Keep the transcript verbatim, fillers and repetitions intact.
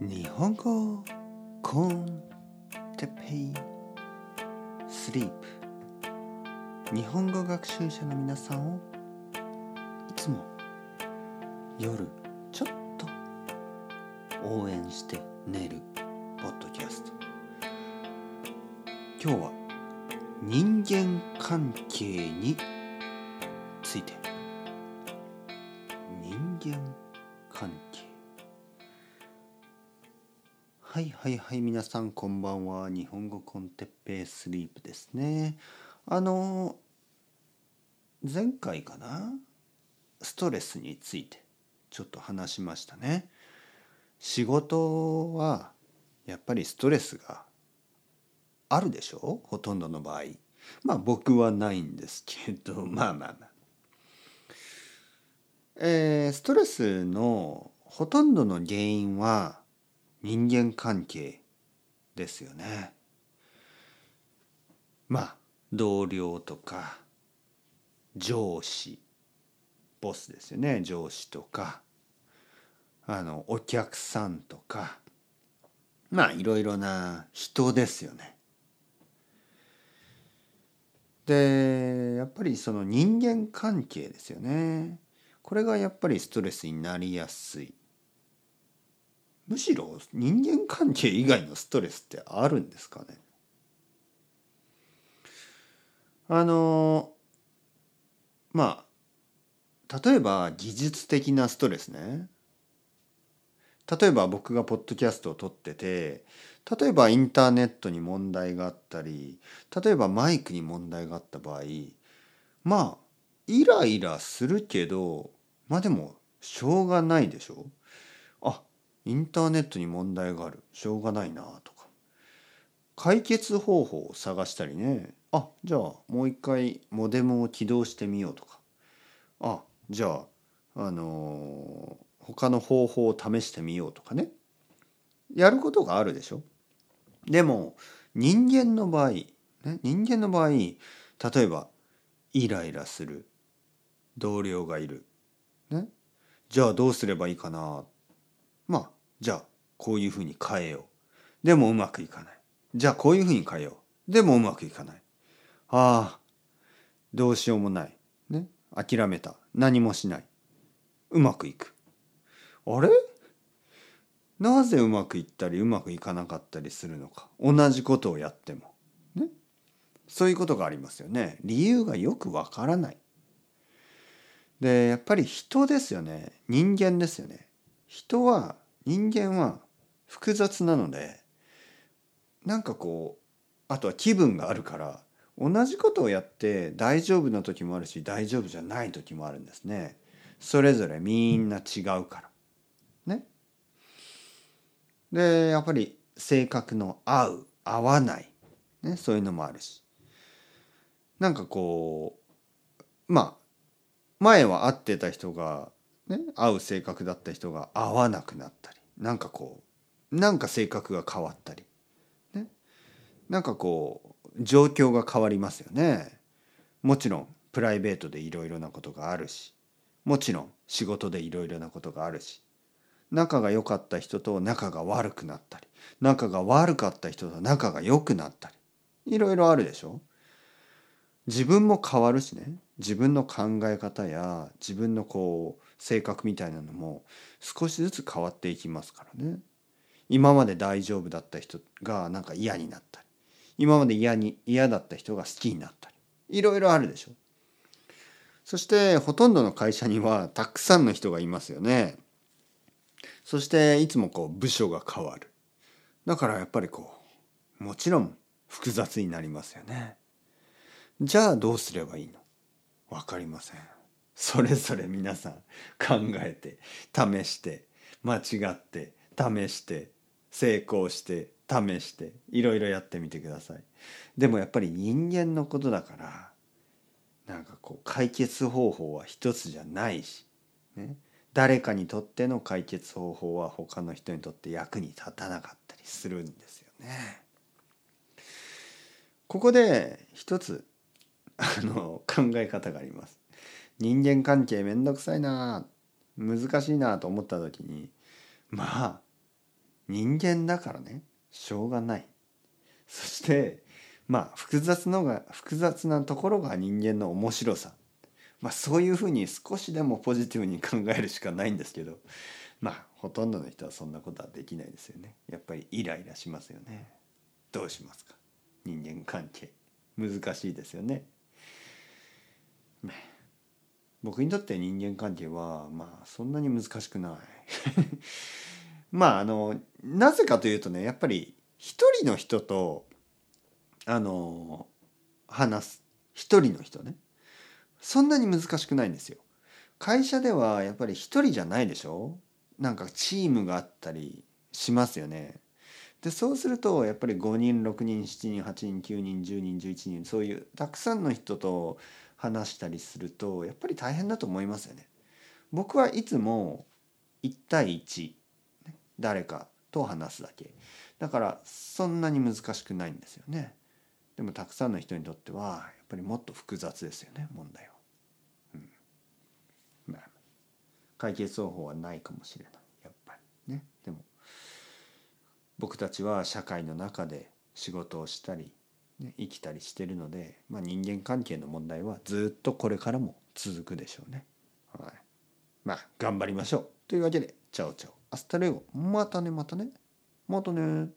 日本語コンテペイスリープ、日本語学習者の皆さんをいつも夜ちょっと応援して寝るポッドキャスト。今日は人間関係について。人間関係、はいはいはい皆さんこんばんは。日本語コンテッペイスリープですね。あの前回かな、ストレスについてちょっと話しましたね。仕事はやっぱりストレスがあるでしょ、ほとんどの場合。まあ僕はないんですけど、まあまあまあ、えー、ストレスのほとんどの原因は人間関係ですよね。まあ同僚とか上司、ボスですよね、上司とか、あのお客さんとか、まあいろいろな人ですよね。でやっぱりその人間関係ですよね。これがやっぱりストレスになりやすい。むしろ人間関係以外のストレスってあるんですかね。あのまあ例えば技術的なストレスね。例えば僕がポッドキャストを撮ってて、例えばインターネットに問題があったり、例えばマイクに問題があった場合、まあイライラするけど、まあでもしょうがないでしょ。あ、インターネットに問題がある、しょうがないなとか、解決方法を探したりね。あ、じゃあもう一回モデムを起動してみようとか、あ、じゃああのー、他の方法を試してみようとかね、やることがあるでしょ。でも人間の場合、ね、人間の場合、例えばイライラする同僚がいる、ね、じゃあどうすればいいかな、まあじゃあこういうふうに変えよう、でもうまくいかない、じゃあこういうふうに変えよう、でもうまくいかない、ああどうしようもない、ね、諦めた、何もしない、うまくいく、あれなぜうまくいったりうまくいかなかったりするのか、同じことをやってもね、そういうことがありますよね。理由がよくわからない。でやっぱり人ですよね、人間ですよね。人は人間は複雑なので、なんかこう、あとは気分があるから、同じことをやって大丈夫な時もあるし大丈夫じゃない時もあるんですね。それぞれみんな違うからね。でやっぱり性格の合う合わないね、そういうのもあるし、なんかこう、まあ前は合ってた人がね、合う性格だった人が合わなくなったり、なんかこう、なんか性格が変わったり、ね、なんかこう状況が変わりますよね。もちろんプライベートでいろいろなことがあるし、もちろん仕事でいろいろなことがあるし、仲が良かった人と仲が悪くなったり、仲が悪かった人と仲が良くなったり、いろいろあるでしょ。自分も変わるしね、自分の考え方や自分のこう性格みたいなのも少しずつ変わっていきますからね。今まで大丈夫だった人がなんか嫌になったり、今まで嫌に嫌だった人が好きになったり、いろいろあるでしょ。そしてほとんどの会社にはたくさんの人がいますよね。そしていつもこう部署が変わる。だからやっぱりこう、もちろん複雑になりますよね。じゃあどうすればいいの？わかりません。それぞれ皆さん考えて、試して、間違って、試して、成功して、試して、いろいろやってみてください。でもやっぱり人間のことだから、なんかこう解決方法は一つじゃないし、ね、誰かにとっての解決方法は他の人にとって役に立たなかったりするんですよね。ここで一つあの考え方があります。人間関係めんどくさいな、難しいなと思った時に、まあ人間だからね、しょうがない。そしてまあ複雑のが複雑なところが人間の面白さ、まあそういうふうに少しでもポジティブに考えるしかないんですけど、まあほとんどの人はそんなことはできないですよね。やっぱりイライラしますよね。どうしますか？人間関係難しいですよね。僕にとって人間関係はまあそんなに難しくないまああのなぜかというとね、やっぱり一人の人とあの話す一人の人ね、そんなに難しくないんですよ。会社ではやっぱり一人じゃないでしょ。なんかチームがあったりしますよね。でそうするとやっぱりごにんろくにんしちにんはちにんきゅうにんじゅうにんじゅういちにん、そういうたくさんの人と話したりするとやっぱり大変だと思いますよね。僕はいつもいち対いち、誰かと話すだけだからそんなに難しくないんですよね。でもたくさんの人にとってはやっぱりもっと複雑ですよね、問題は。解決方法はないかもしれない、やっぱりね。でも僕たちは社会の中で仕事をしたり、ね、生きたりしているので、まあ、人間関係の問題はずっとこれからも続くでしょうね。はい、まあ頑張りましょうというわけで、チャオチャオアスタレゴ、またねまたねまたね。